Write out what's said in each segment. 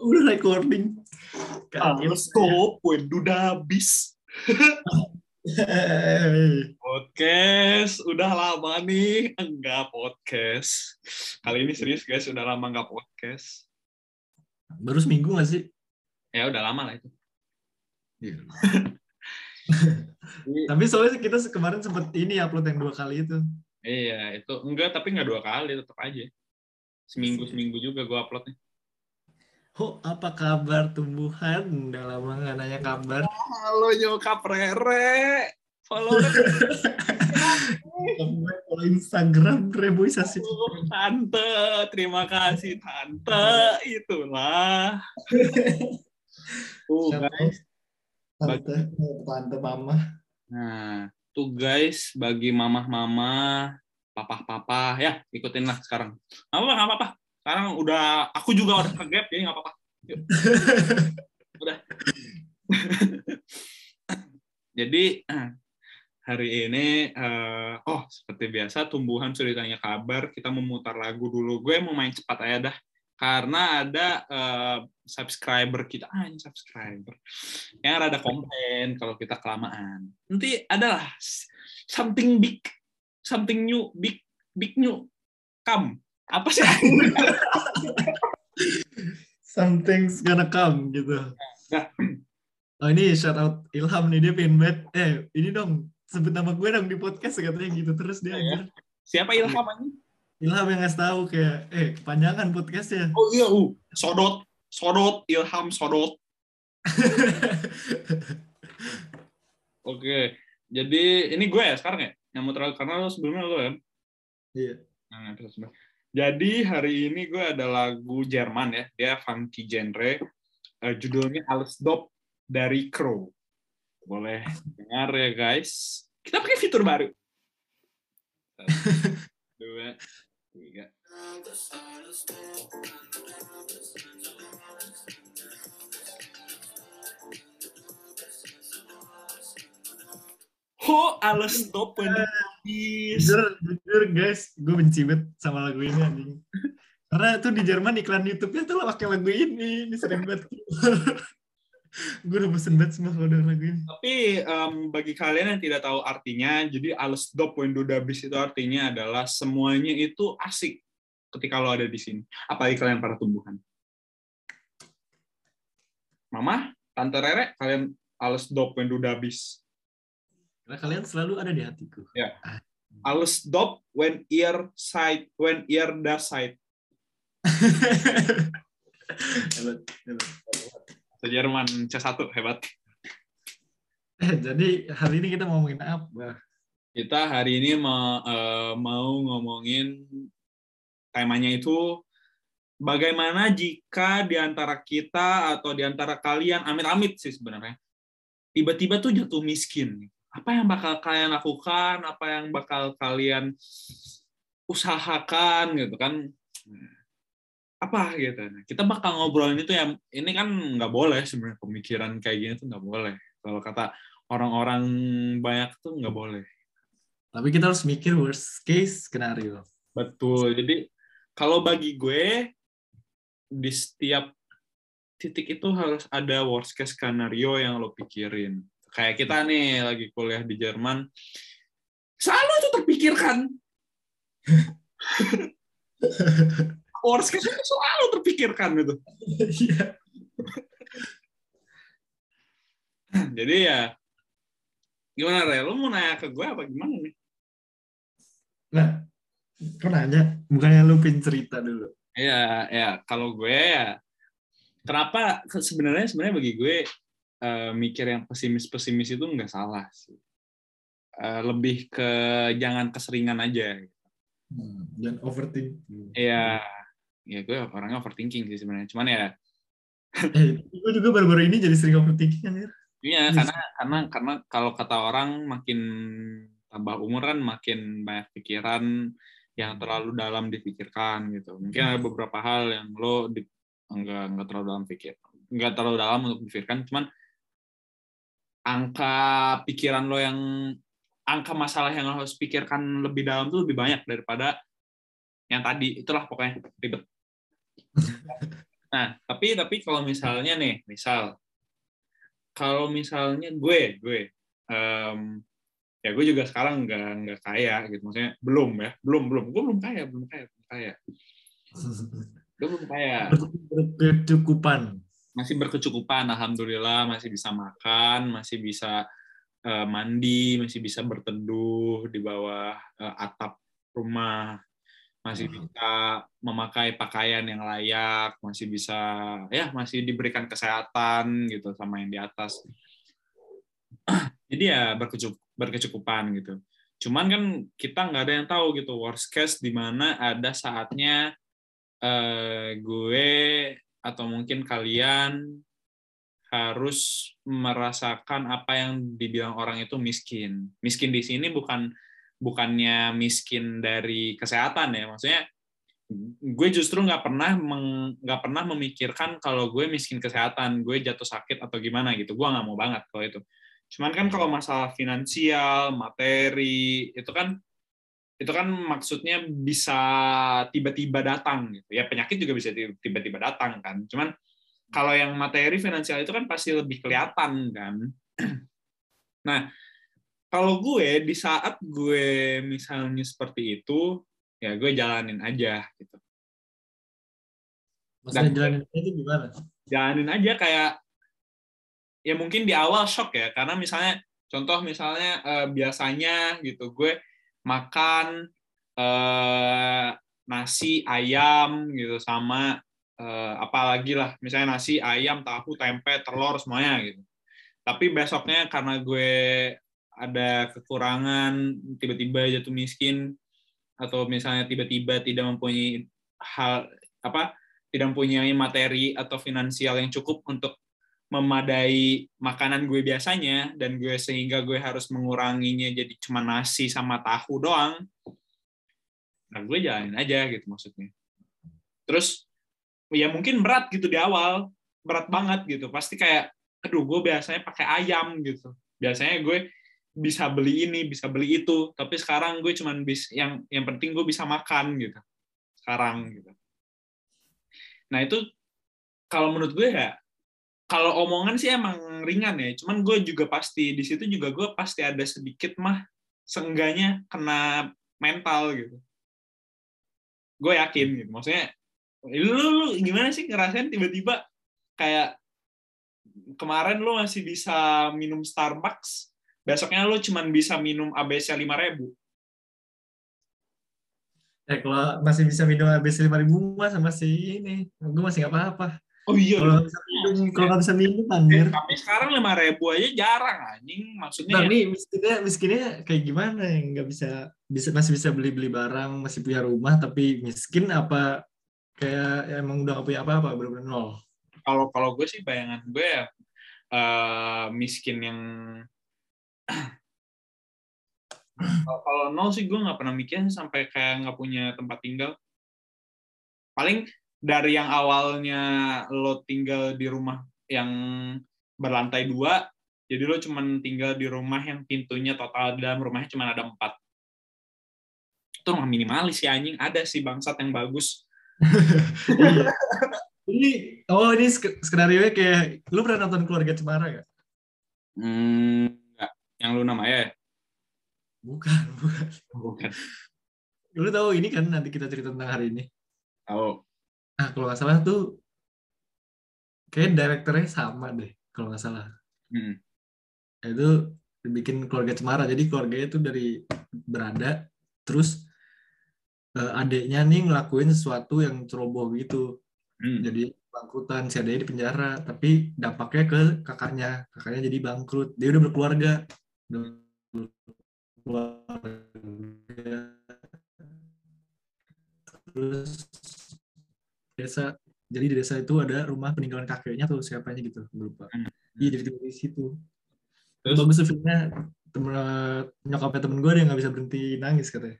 udah recording. Teleskop, udah habis. Podcast, udah lama nih enggak podcast. Kali ini serius guys, udah lama enggak podcast. Baru seminggu nggak sih? Ya udah lama lah itu. Iya. Tapi soalnya kita kemarin sempet ini upload yang 2 kali itu. Iya, itu enggak, tapi enggak 2 kali, tetap aja. Seminggu-seminggu juga gue uploadnya. Oh, apa kabar tumbuhan? Udah lama nggak nanya kabar. Halo nyokap Rere. Follow Instagram Reboisasi. Tante, terima kasih Tante. Itulah. Tuh guys. Tante Mama. Nah, tuh guys, bagi mamah-mamah, papah-papah, ya ikutin lah sekarang. Nggak apa-apa. Sekarang udah, aku juga udah kegap, jadi nggak apa-apa. Yuk. Udah. Jadi, hari ini, seperti biasa, tumbuhan sudah ditanya kabar, kita memutar lagu dulu. Gue mau main cepat aja dah. Karena ada subscriber kita, subscriber yang rada komplain kalau kita kelamaan. Nanti adalah something big, something new, big new come. Apa sih? Something's gonna come gitu. Nah. Oh ini shout out Ilham nih, dia pengen banget. Ini dong sebut nama gue dong di podcast katanya gitu terus dia. Ya. Siapa Ilham ini? Ilham yang ngasih tahu kayak kepanjangan podcastnya. Oh iya, sodot Ilham sodot. Oke. Jadi ini gue ya sekarang ya. Yang mau terlalu karena sebelumnya lo kan? Iya. Nah, jadi hari ini gue ada lagu Jerman ya, dia funky genre, judulnya Alles Dope dari Crow. Boleh dengar ya guys. Kita pakai fitur baru. 1, 2, 3. Oh, Alles Dope. Jujur guys, gue benci banget sama lagu ini anjing. Karena tuh di Jerman iklan YouTube-nya tuh pakai lagu ini. Ini sering banget. Gue udah bosen banget semua kalau denger lagu ini. Tapi bagi kalian yang tidak tahu artinya, jadi Alles Dope when du da bist itu artinya adalah semuanya itu asik ketika lo ada di sini. Apalagi kalian para tumbuhan. Mama, Tante Rere, kalian Alles Dope when du da bist. Karena kalian selalu ada di hatiku. Ya. Alles dope when ihr da seid. Hebat. Jerman C1 hebat. Jadi hari ini kita mau ngomongin apa? Kita hari ini mau ngomongin temanya itu bagaimana jika di antara kita atau di antara kalian amit-amit sih sebenarnya tiba-tiba tuh jatuh miskin. Apa yang bakal kalian lakukan, apa yang bakal kalian usahakan gitu kan, apa gitu. Kita bakal ngobrolin itu ya, ini kan nggak boleh sebenarnya pemikiran kayak gini tuh nggak boleh. Kalau kata orang-orang banyak tuh nggak boleh. Tapi kita harus mikir worst case scenario. Betul, jadi kalau bagi gue, di setiap titik itu harus ada worst case scenario yang lo pikirin. Kayak kita nih lagi kuliah di Jerman, selalu itu terpikirkan. Worst case itu selalu terpikirkan gitu. Jadi ya, gimana Rel? Lu mau nanya ke gue apa gimana nih? Nah, lu nanya, bukannya lu pin cerita dulu? Ya, kalau gue ya, kenapa sebenarnya bagi gue mikir yang pesimis-pesimis itu nggak salah sih. Lebih ke jangan keseringan aja. Jangan overthinking. Iya. Ya gue orangnya overthinking sih sebenarnya. Cuman ya. Gue juga baru-baru ini jadi sering overthinking kan. Iya, karena kalau kata orang makin tambah umur kan makin banyak pikiran yang terlalu dalam dipikirkan gitu. Mungkin ada beberapa hal yang lo nggak terlalu dalam pikir. Nggak terlalu dalam untuk dipikirkan, cuman angka pikiran lo yang angka masalah yang lo harus pikirkan lebih dalam tuh lebih banyak daripada yang tadi. Itulah pokoknya ribet. Nah, tapi kalau misalnya nih, kalau misalnya gue juga sekarang nggak kaya gitu, maksudnya belum kaya, berkecukupan, masih berkecukupan, alhamdulillah masih bisa makan, masih bisa mandi, masih bisa berteduh di bawah atap rumah, masih bisa memakai pakaian yang layak, masih bisa masih diberikan kesehatan gitu sama yang di atas. Jadi berkecukupan gitu. Cuman kan kita nggak ada yang tahu gitu worst case di mana ada saatnya gue atau mungkin kalian harus merasakan apa yang dibilang orang itu miskin. Miskin di sini bukannya miskin dari kesehatan ya, maksudnya gue justru nggak pernah memikirkan kalau gue miskin kesehatan, gue jatuh sakit atau gimana gitu, gue nggak mau banget kalau itu. Cuman kan kalau masalah finansial, materi itu kan maksudnya bisa tiba-tiba datang gitu ya, penyakit juga bisa tiba-tiba datang kan. Cuman kalau yang materi finansial itu kan pasti lebih kelihatan kan. Nah, kalau gue di saat gue misalnya seperti itu, ya gue jalanin aja gitu. Maksudnya jalanin aja itu gimana? Jalanin aja kayak ya mungkin di awal shock ya, karena misalnya contoh biasanya gitu gue makan nasi ayam gitu sama apalagi lah misalnya nasi ayam tahu tempe telur semuanya gitu. Tapi besoknya karena gue ada kekurangan, tiba-tiba jatuh miskin, atau misalnya tiba-tiba tidak mempunyai materi atau finansial yang cukup untuk memadai makanan gue biasanya, dan gue sehingga gue harus menguranginya jadi cuma nasi sama tahu doang. Nah, gue jalanin aja gitu maksudnya. Terus ya mungkin berat gitu di awal, berat banget gitu. Pasti kayak aduh, gue biasanya pakai ayam gitu. Biasanya gue bisa beli ini, bisa beli itu, tapi sekarang gue cuman yang penting gue bisa makan gitu sekarang gitu. Nah itu kalau menurut gue ya, kalau omongan sih emang ringan ya, cuman gue juga pasti di situ juga gue pasti ada sedikit mah seenggaknya kena mental gitu. Gue yakin gitu, maksudnya lu gimana sih ngerasain tiba-tiba kayak kemarin lu masih bisa minum Starbucks, besoknya lu cuma bisa minum ABC 5.000. Ya, kalau masih bisa minum ABC 5.000 mah sama si ini, gue masih nggak apa-apa. Oh iya. Kalau nggak bisa minum, anjir. Tapi sekarang 5.000 aja jarang, anjing. Maksudnya. Tapi ya, miskinnya kayak gimana? Yang nggak bisa masih bisa beli barang, masih punya rumah, tapi miskin apa? Kayak ya, emang udah nggak punya apa-apa, bener-bener nol. Kalau gue sih bayangan gue ya miskin yang kalau nol sih gue nggak pernah mikirin sampai kayak nggak punya tempat tinggal. Paling dari yang awalnya lo tinggal di rumah yang berlantai 2, jadi lo cuman tinggal di rumah yang pintunya total dalam rumahnya cuman ada 4. Itu rumah minimalis sih anjing, ada sih bangsat yang bagus. Ini skenario kayak lo pernah nonton Keluarga Cemara nggak? Yang lu namanya? Bukan. Lu tahu ini kan nanti kita cerita tentang hari ini. Tahu. Nah, kalau nggak salah tuh kayak direkturnya sama deh, kalau nggak salah. Itu dibikin Keluarga Cemara. Jadi keluarganya itu dari beranda, terus adiknya nih ngelakuin sesuatu yang ceroboh gitu. Jadi bangkrutan, si adanya di penjara, tapi dampaknya ke kakaknya jadi bangkrut. Dia udah berkeluarga. Terus desa, jadi di desa itu ada rumah peninggalan kakeknya atau siapanya gitu, lupa. Iya, jadi di situ. Terus bagus filmnya, nyokapnya temen gue dia nggak bisa berhenti nangis katanya.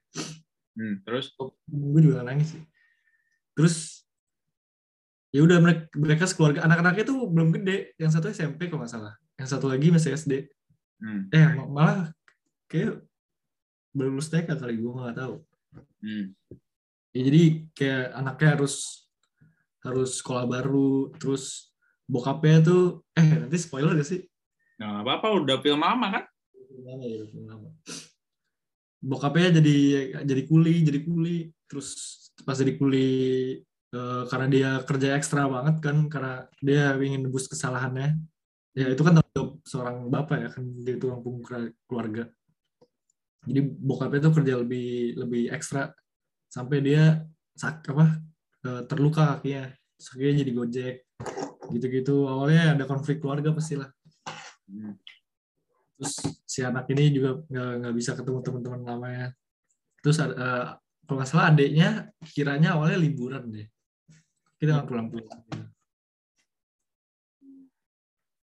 Terus gue juga nangis sih. Terus ya udah mereka sekeluarga, anak-anaknya tuh belum gede, yang satu SMP kalau nggak salah, yang satu lagi masih SD. Malah kayak belum lulus TK kali, gue nggak tahu. Ya, jadi kayak anaknya harus harus sekolah baru, terus bokapnya tuh, nanti spoiler gak sih? Nah, apa-apa, udah film lama kan? Film lama. Bokapnya jadi kuli, terus pas jadi kuli, karena dia kerja ekstra banget kan, karena dia ingin nebus kesalahannya. Ya itu kan tanggung jawab seorang bapak ya, kan dia tulang punggung keluarga. Jadi bokapnya tuh kerja lebih ekstra, sampai dia terluka kakinya, terus kakinya jadi gojek, gitu-gitu. Awalnya ada konflik keluarga pastilah. Terus si anak ini juga nggak bisa ketemu teman-teman lamanya. Terus kalau nggak salah adiknya kiranya awalnya liburan deh, kita nggak pulang-pulang.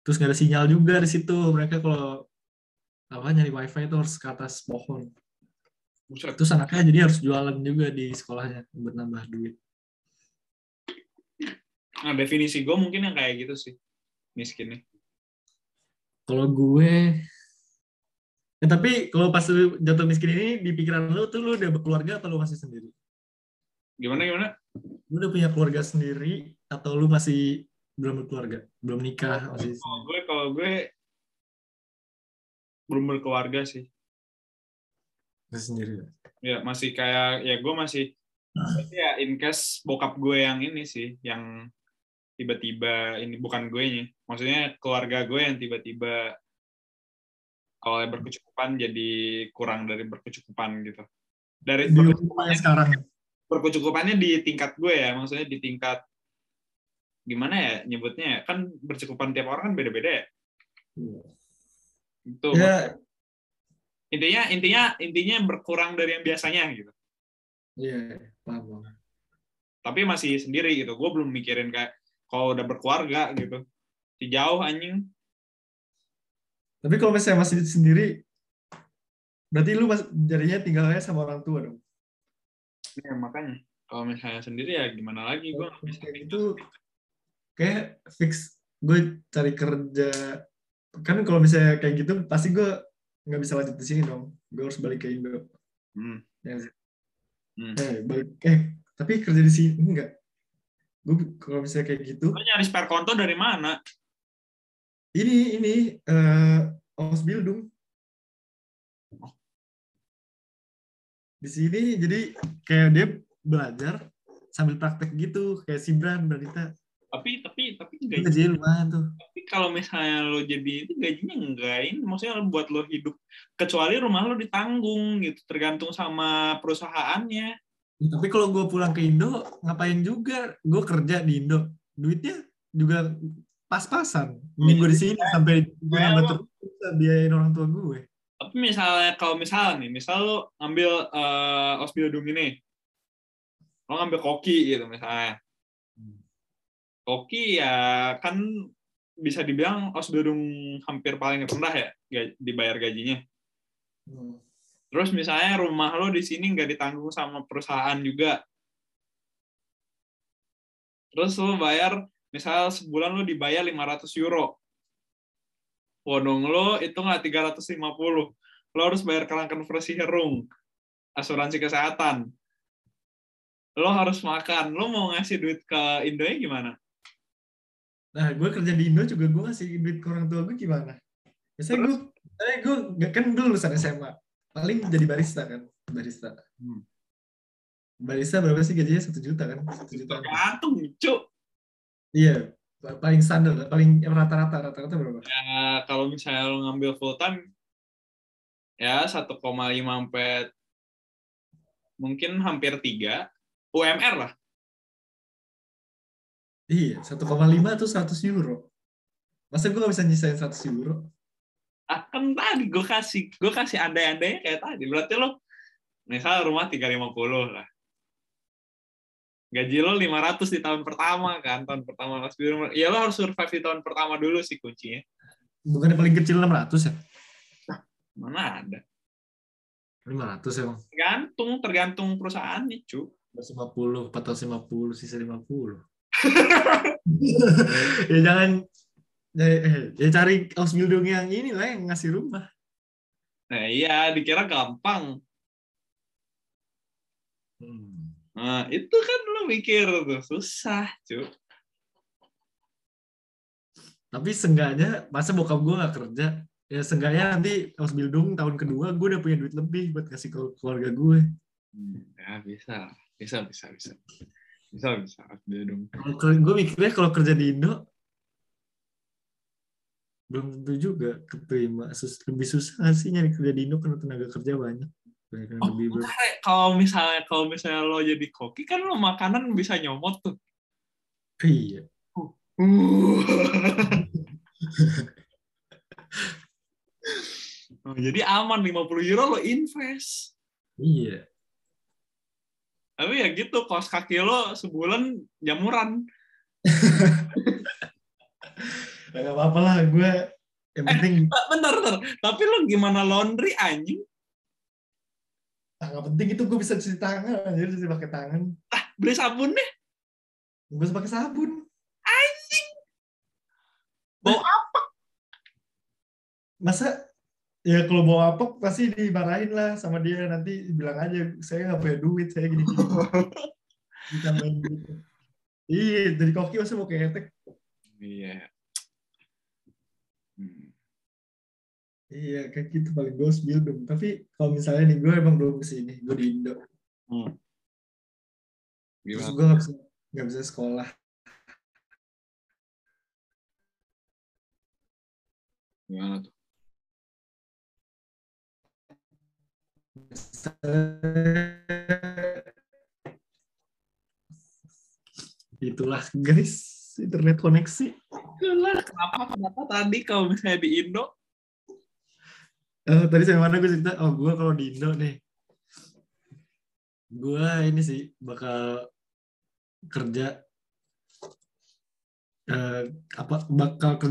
Terus nggak ada sinyal juga di situ, mereka kalau nyari wifi itu harus ke atas pohon. Terus anaknya jadi harus jualan juga di sekolahnya buat nambah duit. Nah, definisi gue mungkin yang kayak gitu sih, miskinnya. Kalau gue, tapi kalau pas lu jatuh miskin ini, di pikiran lu tuh lu udah berkeluarga atau lu masih sendiri? Gimana? Lu udah punya keluarga sendiri atau lu masih belum berkeluarga? Belum nikah? Kalau gue belum berkeluarga sih. Masih sendiri ya? Ya, masih kayak, ya gue masih, ya in case bokap gue yang ini sih, yang tiba-tiba ini bukan gue nya, maksudnya keluarga gue yang tiba-tiba awalnya berkecukupan jadi kurang dari berkecukupan gitu. Dari berkecukupannya sekarang, berkecukupannya di tingkat gue ya, maksudnya di tingkat gimana ya nyebutnya, kan berkecukupan tiap orang kan beda-beda ya. Itu yeah. Intinya berkurang dari yang biasanya gitu. Iya, yeah, paham. Tapi masih sendiri gitu, gue belum mikirin kayak kalau udah berkeluarga gitu, jauh anjing. Tapi kalau misalnya masih sendiri, berarti lu jadinya tinggalnya sama orang tua dong? Iya, makanya. Kalau misalnya sendiri ya gimana lagi, gue nggak bisa gitu. Kayak fix, gue cari kerja. Kan kalau misalnya kayak gitu, pasti gue nggak bisa lanjut di sini dong. Gue harus balik ke Indo. Tapi kerja di sini enggak. Gue kalau misalnya kayak gitu, nyari spare konto dari mana? Ini Ausbildung. Di sini jadi kayak dia belajar sambil praktek gitu, kayak si Bran berita. Tapi gaji lumayan tuh. Tapi kalau misalnya lo jadi itu gajinya enggakin, maksudnya buat lo hidup, kecuali rumah lo ditanggung gitu, tergantung sama perusahaannya. Tapi kalau gue pulang ke Indo, ngapain juga? Gue kerja di Indo, duitnya juga pas-pasan. Minggu di sini sampai gue nambah terus biayain orang tua gue. Tapi misalnya misal lo ngambil Ausbildung ini, lo ngambil koki gitu misalnya. Koki ya kan bisa dibilang Ausbildung hampir paling rendah ya dibayar gajinya. Terus misalnya rumah lo di sini nggak ditanggung sama perusahaan juga. Terus lo bayar, misalnya sebulan lo dibayar €500. Wodong lo itu nggak 350. Lo harus bayar kelangkaan persihirung, asuransi kesehatan. Lo harus makan. Lo mau ngasih duit ke Indonya gimana? Nah, gue kerja di Indo juga gue ngasih duit ke orang tua gue gimana? Biasanya gue kan dulu lulusan SMA. Paling jadi barista. Barista berapa sih gajinya? 1 juta kan? 1 juta. Gantung, cuk. Iya, paling standar, paling rata-rata berapa? Ya, kalau misalnya lo ngambil full time, ya 1,5 sampai mungkin hampir 3, UMR lah. Iya, 1,5 itu €100. Masa gue gak bisa nyisain €100? Kan tadi gue kasih andai-andainya kayak tadi. Berarti lo misal rumah 350 lah, gaji lo 500 di tahun pertama kan, ya lo harus survive di tahun pertama dulu sih kuncinya. Bukannya paling kecil 600 ya? Mana ada 500 emang? Ya, tergantung perusahaan nih cu. 450, sisa 50. Ya jangan. Ya cari Ausbildung yang ini lah, yang ngasih rumah. Nah iya, dikira gampang. Nah, itu kan lo mikir tuh susah, cuy. Tapi seenggaknya masa bokap gue nggak kerja, ya seenggaknya nanti Ausbildung tahun kedua gue udah punya duit lebih buat kasih ke keluarga gue. Ya bisa. Gue mikirnya kalau kerja di Indo belum tentu juga keterima, lebih susah sih nyari kerja di Indo karena tenaga kerja banyak. Oh, kalau misalnya lo jadi koki kan lo makanan bisa nyomot tuh. Iya. Oh, jadi aman €50 lo invest. Iya. Tapi ya gitu, kos kaki lo sebulan jamuran. Gak apa-apa lah gue. Yang penting. Bentar. Tapi lo gimana laundry anjing? Ah, gak penting, itu gue bisa cuci tangan, jadi cuci pakai tangan. Ah, beli sabun deh. Gue pakai sabun. Anjing. Bau apa? Masa ya kalau bau apa pasti dimarahin lah sama dia, nanti bilang aja saya nggak punya duit, saya gini. Ditambahin gitu. Iya, dari koki masa mau ketek. Iya. Iya, kayak gitu paling gue sebelum. Tapi kalau misalnya nih gue emang belum kesini, gue di Indo. Terus gue nggak bisa sekolah. Gimana tuh? Itulah guys, internet koneksi. Kenapa tadi kalau misalnya di Indo? Tadi sama mana gue cerita, gue kalau di Indo nih, gue ini sih bakal kerja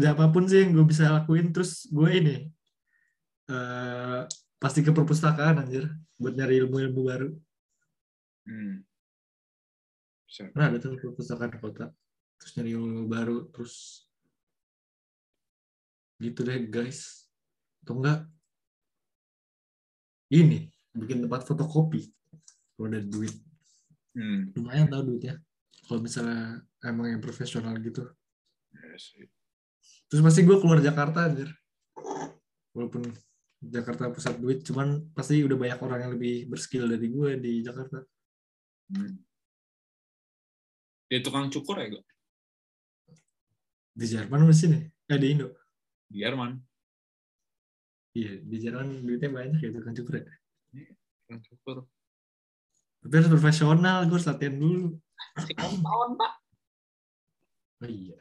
apapun sih yang gue bisa lakuin. Terus gue ini pasti ke perpustakaan anjir buat nyari ilmu-ilmu baru. Nah, ada tuh perpustakaan kota, terus nyari ilmu baru, terus gitu deh guys. Atau enggak ini bikin tempat fotokopi kalau ada duit. Lumayan tau duitnya kalau misalnya emang yang profesional gitu. Yes. Terus pasti gue keluar Jakarta anjir, walaupun Jakarta pusat duit, cuman pasti udah banyak orang yang lebih berskill dari gue di Jakarta. Dia tukang cukur ya gue? Di Jerman masih nih? Di Indo? Di Jerman. Iya, di Jerman duitnya banyak ya tukang cukur ya? Iya, tukang cukur. Tapi harus profesional, gue harus latihan dulu. Sekarang tahun, Pak. Oh iya.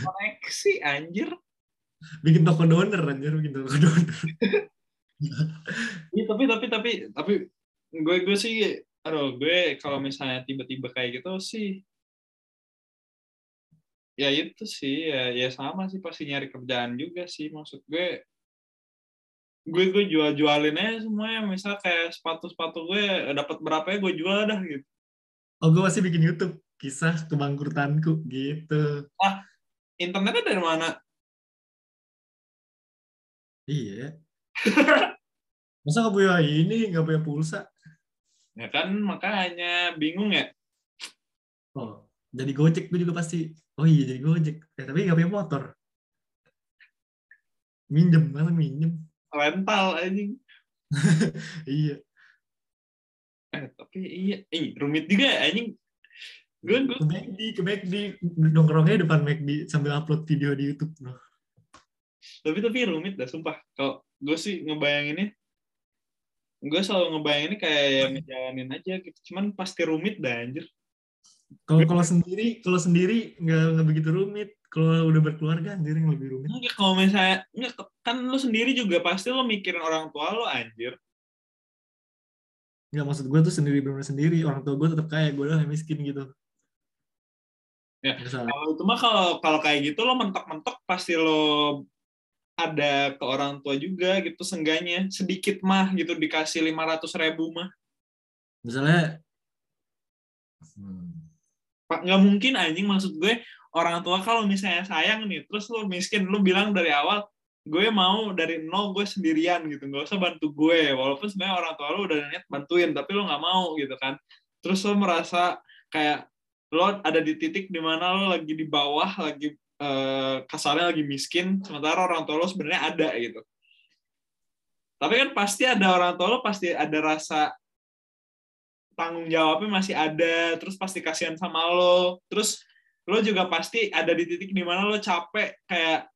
Koneksi, anjir. Bikin toko donor anjir, Ya, tapi gue sih, aduh, gue kalau misalnya tiba-tiba kayak gitu sih ya itu sih ya sama sih, pasti nyari kerjaan juga sih. Maksud gue jual-jualin aja semuanya. Misal kayak sepatu gue dapat berapa ya gue jual dah gitu. Oh, gue masih bikin YouTube kisah kebangkrutanku gitu. Ah, internetnya dari mana? Iya. Masa nggak punya ini, nggak punya pulsa? Ya kan, makanya bingung ya. Oh, jadi Gojek gue juga pasti. Oh iya, jadi Gojek. Tapi nggak punya motor. Minjem. Rental anjing. Iya. Tapi iya, rumit juga anjing. Gue ke McD nongkrongnya depan McD sambil upload video di YouTube loh. Tapi rumit dah sumpah. Kalau gue sih ngebayanginnya, gue selalu ngebayanginnya kayak yang ngejalanin aja gitu. Cuman pasti rumit dah anjir. Kalau sendiri nggak begitu rumit. Kalau udah berkeluarga anjir yang lebih rumit. Enggak, kalau misalnya enggak, kan lo sendiri juga pasti lo mikirin orang tua lo anjir. Enggak, maksud gue tuh bener-bener sendiri. Orang tua gue tetap kaya, gue udah miskin gitu. Ya, kalau itu mah kalau kayak gitu lo mentok-mentok pasti lo ada ke orang tua juga gitu, seenggaknya sedikit mah gitu, dikasih 500.000 mah. Misalnya Pak, nggak mungkin anjing, maksud gue orang tua kalau misalnya sayang nih, terus lo miskin, lo bilang dari awal gue mau dari nol gue sendirian gitu, nggak usah bantu gue, walaupun sebenarnya orang tua lo udah niat bantuin, tapi lo nggak mau gitu kan. Terus lo merasa kayak lo ada di titik dimana lo lagi di bawah, lagi kasarnya lagi miskin, sementara orang tua lo sebenarnya ada gitu. Tapi kan pasti ada orang tua lo, pasti ada rasa tanggung jawabnya masih ada, terus pasti kasihan sama lo, terus lo juga pasti ada di titik dimana lo capek kayak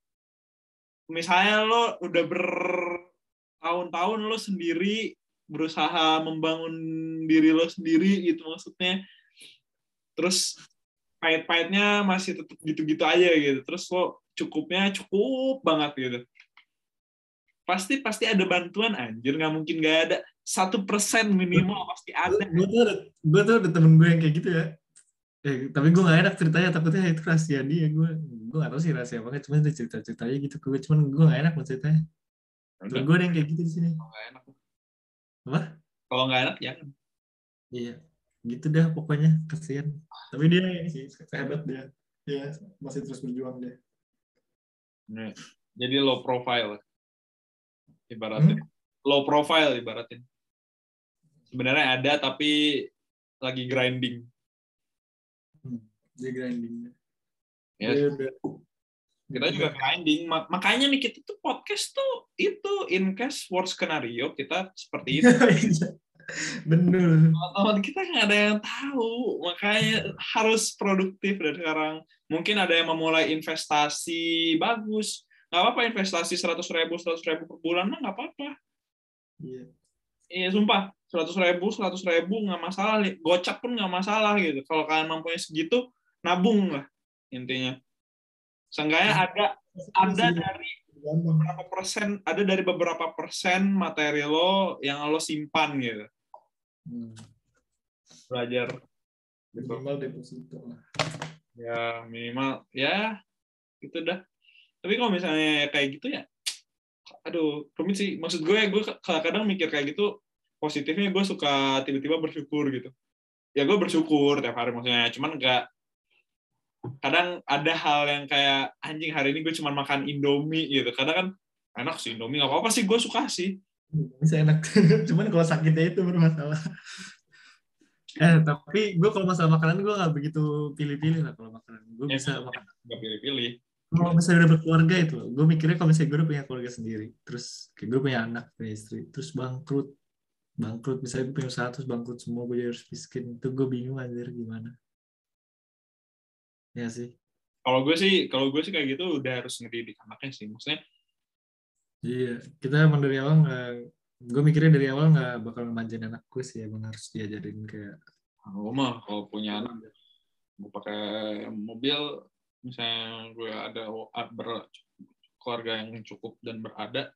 misalnya lo udah bertahun-tahun lo sendiri berusaha membangun diri lo sendiri gitu maksudnya, terus pahit-pahitnya masih tetap gitu-gitu aja gitu, terus lo cukup banget gitu. Pasti ada bantuan anjir, nggak mungkin nggak ada, 1% minimal pasti ada. Gue tuh ada temen gue yang kayak gitu ya. Tapi gue gak enak ceritanya, takutnya itu rahasia dia. Gue gak tau sih rahasia banget, cuman itu cerita-ceritanya gitu. Cuman gue gak enak buat ceritanya. Terus gue ada yang kayak gitu di sini. Kalau gak enak. Apa? Kalau gak enak, jangan. Iya. Gitu dah pokoknya, kasihan. Tapi dia sih, hebat dia. Dia masih terus berjuang dia. Nah, jadi low profile. Ibaratnya. Low profile ibaratnya. Sebenarnya ada, tapi lagi grinding. Dia grinding. Yes. Kita juga grinding. Makanya nih kita tuh podcast tuh itu in case worst scenario kita seperti itu. Bener. Teman-teman kita nggak ada yang tahu, makanya harus produktif dari sekarang. Mungkin ada yang memulai investasi bagus. Nggak apa-apa investasi 100.000 per bulan mah nggak apa-apa. Iya. Iya sumpah. 100.000 nggak masalah, gocap pun nggak masalah gitu. Kalau kalian mampunya segitu, nabung lah intinya. Seenggaknya ada dari beberapa persen, materi lo yang lo simpan gitu. Belajar. Minimal deposito lah. Ya minimal, ya gitu dah. Tapi kalau misalnya kayak gitu ya, aduh rumit sih. Maksud gue kadang mikir kayak gitu. Positifnya gue suka tiba-tiba bersyukur gitu. Ya gue bersyukur tiap hari maksudnya. Cuman gak, kadang ada hal yang kayak, anjing hari ini gue cuma makan Indomie gitu. Kadang kan, enak sih Indomie, gak apa-apa sih, gue suka sih. Bisa enak. Cuman kalau sakitnya itu bermasalah. Tapi gue kalau masalah makanan, gue gak begitu pilih-pilih lah kalau makanan. Gue bisa makan. Gak pilih-pilih. Kalau misalnya udah berkeluarga itu, gue mikirnya kalau misalnya gue punya keluarga sendiri, terus kayak gue punya anak, punya istri, terus bangkrut misalnya punya usaha terus bangkrut semua, gue harus miskin, itu gue bingung anjir gimana ya sih. Kalau gue sih kayak gitu udah harus ngedidik anaknya sih maksudnya. Iya, kita emang dari awal nggak bakal manjain anak gue sih, emang harus diajarin kayak gue mah kalau punya anak gue pakai mobil misalnya, gue ada keluarga yang cukup dan berada,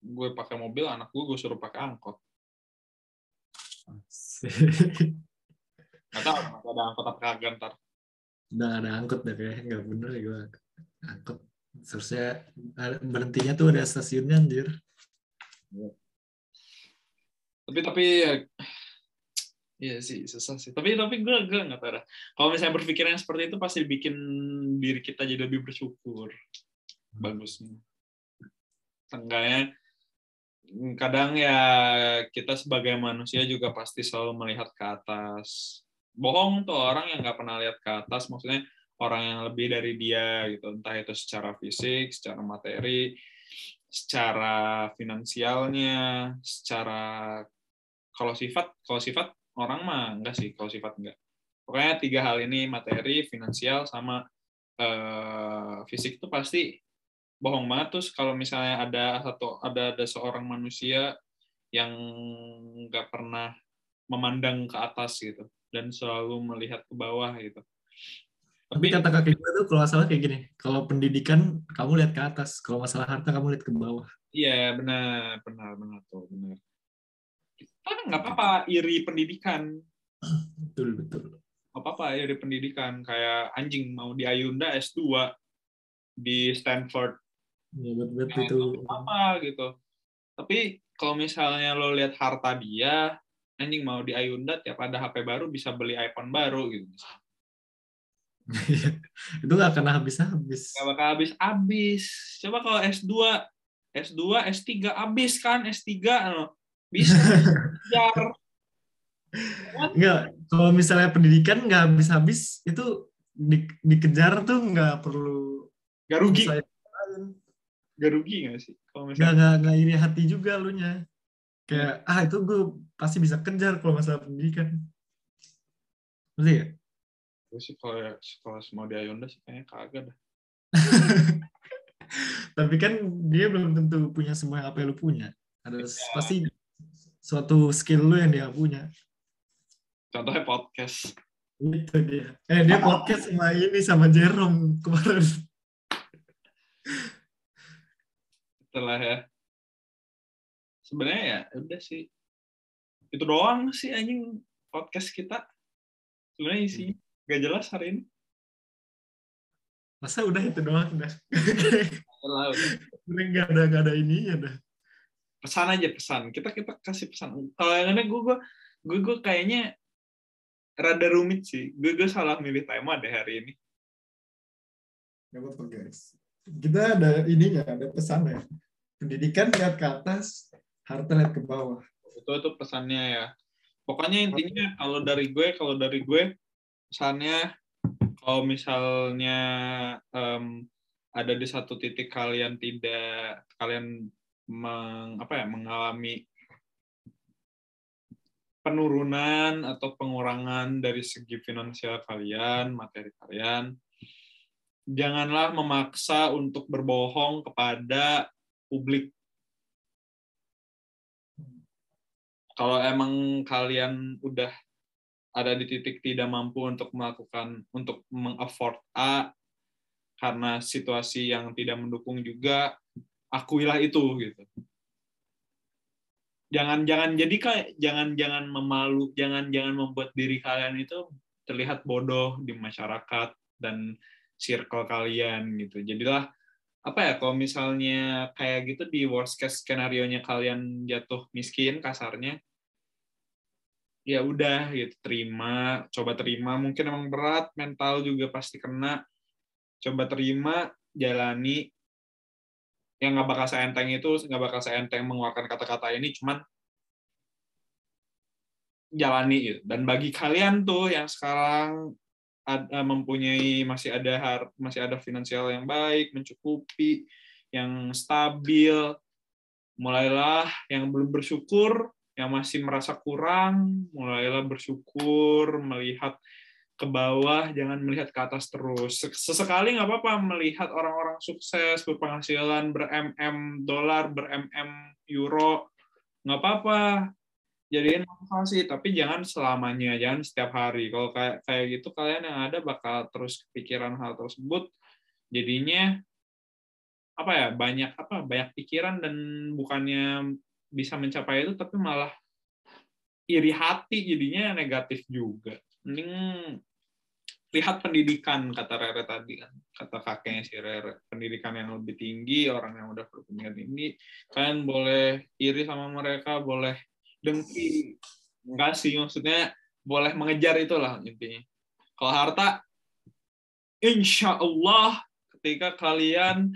gue pakai mobil, anak gue suruh pakai angkot. Nggak tahu ada angkot apa kagak ntar. Udah ada angkot deh kayaknya, nggak bener ya gue angkot. Seharusnya berhentinya tuh ada stasiunnya anjir. Tapi ya sih susah sih. Tapi gue nggak tahu. Kalau misalnya berpikiran seperti itu pasti bikin diri kita jadi lebih bersyukur. Bagusnya. Seenggaknya kadang ya kita sebagai manusia juga pasti selalu melihat ke atas. Bohong tuh orang yang nggak pernah lihat ke atas, maksudnya orang yang lebih dari dia gitu, entah itu secara fisik, secara materi, secara finansialnya, secara kalau sifat orang mah enggak sih, kalau sifat enggak. Pokoknya 3 hal ini, materi, finansial sama fisik, tuh pasti bohong banget tuh kalau misalnya ada seorang manusia yang nggak pernah memandang ke atas gitu dan selalu melihat ke bawah gitu. Tapi kata kakek gue tuh kalau masalah kayak gini, kalau pendidikan kamu lihat ke atas, kalau masalah harta kamu lihat ke bawah. Iya benar. Kita nggak apa-apa iri pendidikan. Betul. Nggak apa-apa iri pendidikan, kayak anjing mau di Ayunda S2 di Stanford. Ya, betul itu apa gitu. Tapi kalau misalnya lo lihat harta dia, anjing mau di Ayunda tiap ada HP baru bisa beli iPhone baru gitu. Itu nggak akan habis-habis. Nggak bakal habis-habis. Coba kalau S2, S3 habis kan, S3 bisa belajar. Nggak, kalau misalnya pendidikan nggak habis-habis, itu dikejar tuh nggak perlu. Nggak rugi. Nggak rugi nggak sih? Kalau misalnya nggak iri hati juga lu nya. Kayak, itu gue pasti bisa kejar kalau masalah pendidikan. Ngerti ya? Gue sih kalau semua di Ayunda sih kayaknya kagak dah. Tapi kan dia belum tentu punya semua yang apa yang lu punya. Pasti suatu skill lu yang dia punya. Contohnya podcast. Itu dia. Dia podcast sama ini, sama Jerome kemarin. Setelah ya. Sebenarnya ya udah sih. Itu doang sih anjing podcast kita. Sebenarnya isinya. Gak jelas hari ini. Masa udah itu doang? Udah. Gak ada ininya dah. Pesan aja pesan. Kita kasih pesan. Kalau yang ada gue kayaknya rada rumit sih. Gue salah milih tema deh hari ini. Gak apa-apa guys. Kita ada ininya, ada pesan ya. Pendidikan lihat ke atas, harta lihat ke bawah. Itu pesannya ya. Pokoknya intinya kalau dari gue misalnya kalau misalnya ada di satu titik kalian mengalami penurunan atau pengurangan dari segi finansial kalian, materi kalian, janganlah memaksa untuk berbohong kepada publik. Kalau emang kalian udah ada di titik tidak mampu untuk meng-afford A karena situasi yang tidak mendukung juga, akuilah itu gitu. Jangan membuat diri kalian itu terlihat bodoh di masyarakat dan circle kalian gitu. Jadilah kalau misalnya kayak gitu di worst case skenario-nya kalian jatuh miskin kasarnya, ya udah gitu, coba terima, mungkin emang berat, mental juga pasti kena, coba terima, jalani, yang nggak bakal seenteng mengeluarkan kata-kata ini, cuman jalani gitu. Dan bagi kalian tuh yang sekarang masih ada finansial yang baik, mencukupi, yang stabil, mulailah, yang belum bersyukur, yang masih merasa kurang, mulailah bersyukur, melihat ke bawah, jangan melihat ke atas terus. Sesekali nggak apa-apa melihat orang-orang sukses, berpenghasilan, ber-MM dolar, ber-MM euro, nggak apa-apa. Jadiin motivasi, tapi jangan selamanya, jangan setiap hari. Kalau kayak gitu, kalian yang ada bakal terus kepikiran hal tersebut. Jadinya, banyak pikiran dan bukannya bisa mencapai itu, tapi malah iri hati jadinya negatif juga. Mending lihat pendidikan, kata Rere tadi kan, kata kakeknya si Rere. Pendidikan yang lebih tinggi, orang yang udah berpendidikan tinggi, kalian boleh iri sama mereka, boleh dengki. Enggak sih, maksudnya boleh mengejar itulah intinya. Kalau harta, insya Allah ketika kalian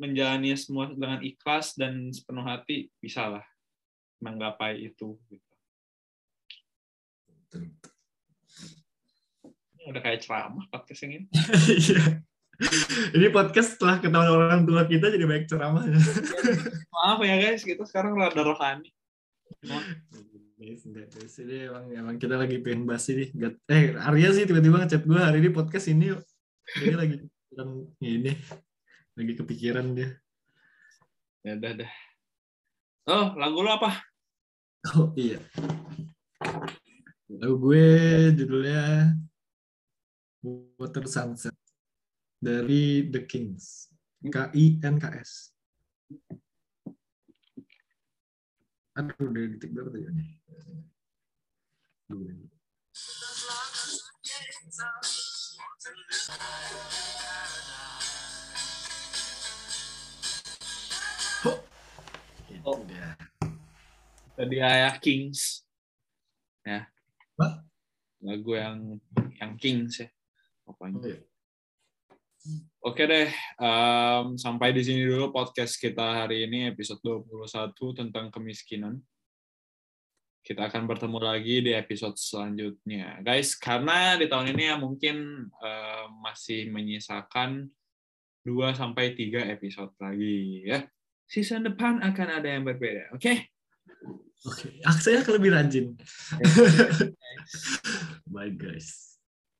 menjalani semua dengan ikhlas dan sepenuh hati, bisalah menggapai itu. Udah kayak ceramah podcast yang ini. Ini podcast setelah ketahuan orang tua kita jadi banyak ceramah. Maaf ya guys, kita sekarang rada rohani. Jadi emang kita lagi pengen bahas ini. Arya sih tiba-tiba ngechat gue hari ini podcast ini yuk. Dia lagi ini. Lagi kepikiran dia. Ya dah. Oh, lagu lo apa? Oh iya. Lagu gue judulnya Water Sunset dari The Kinks. KINKS. Aduh, dari detik berapa tadi? Tadi ayah Kings ya, lagu yang yang Kings ya pokoknya. Oke deh, sampai di sini dulu podcast kita hari ini, episode 21 tentang kemiskinan. Kita akan bertemu lagi di episode selanjutnya, guys. Karena di tahun ini ya mungkin masih menyisakan 2-3 episode lagi ya. Season depan akan ada yang berbeda, oke? Okay? Oke, okay. Saya akan lebih rajin. Okay. Bye guys.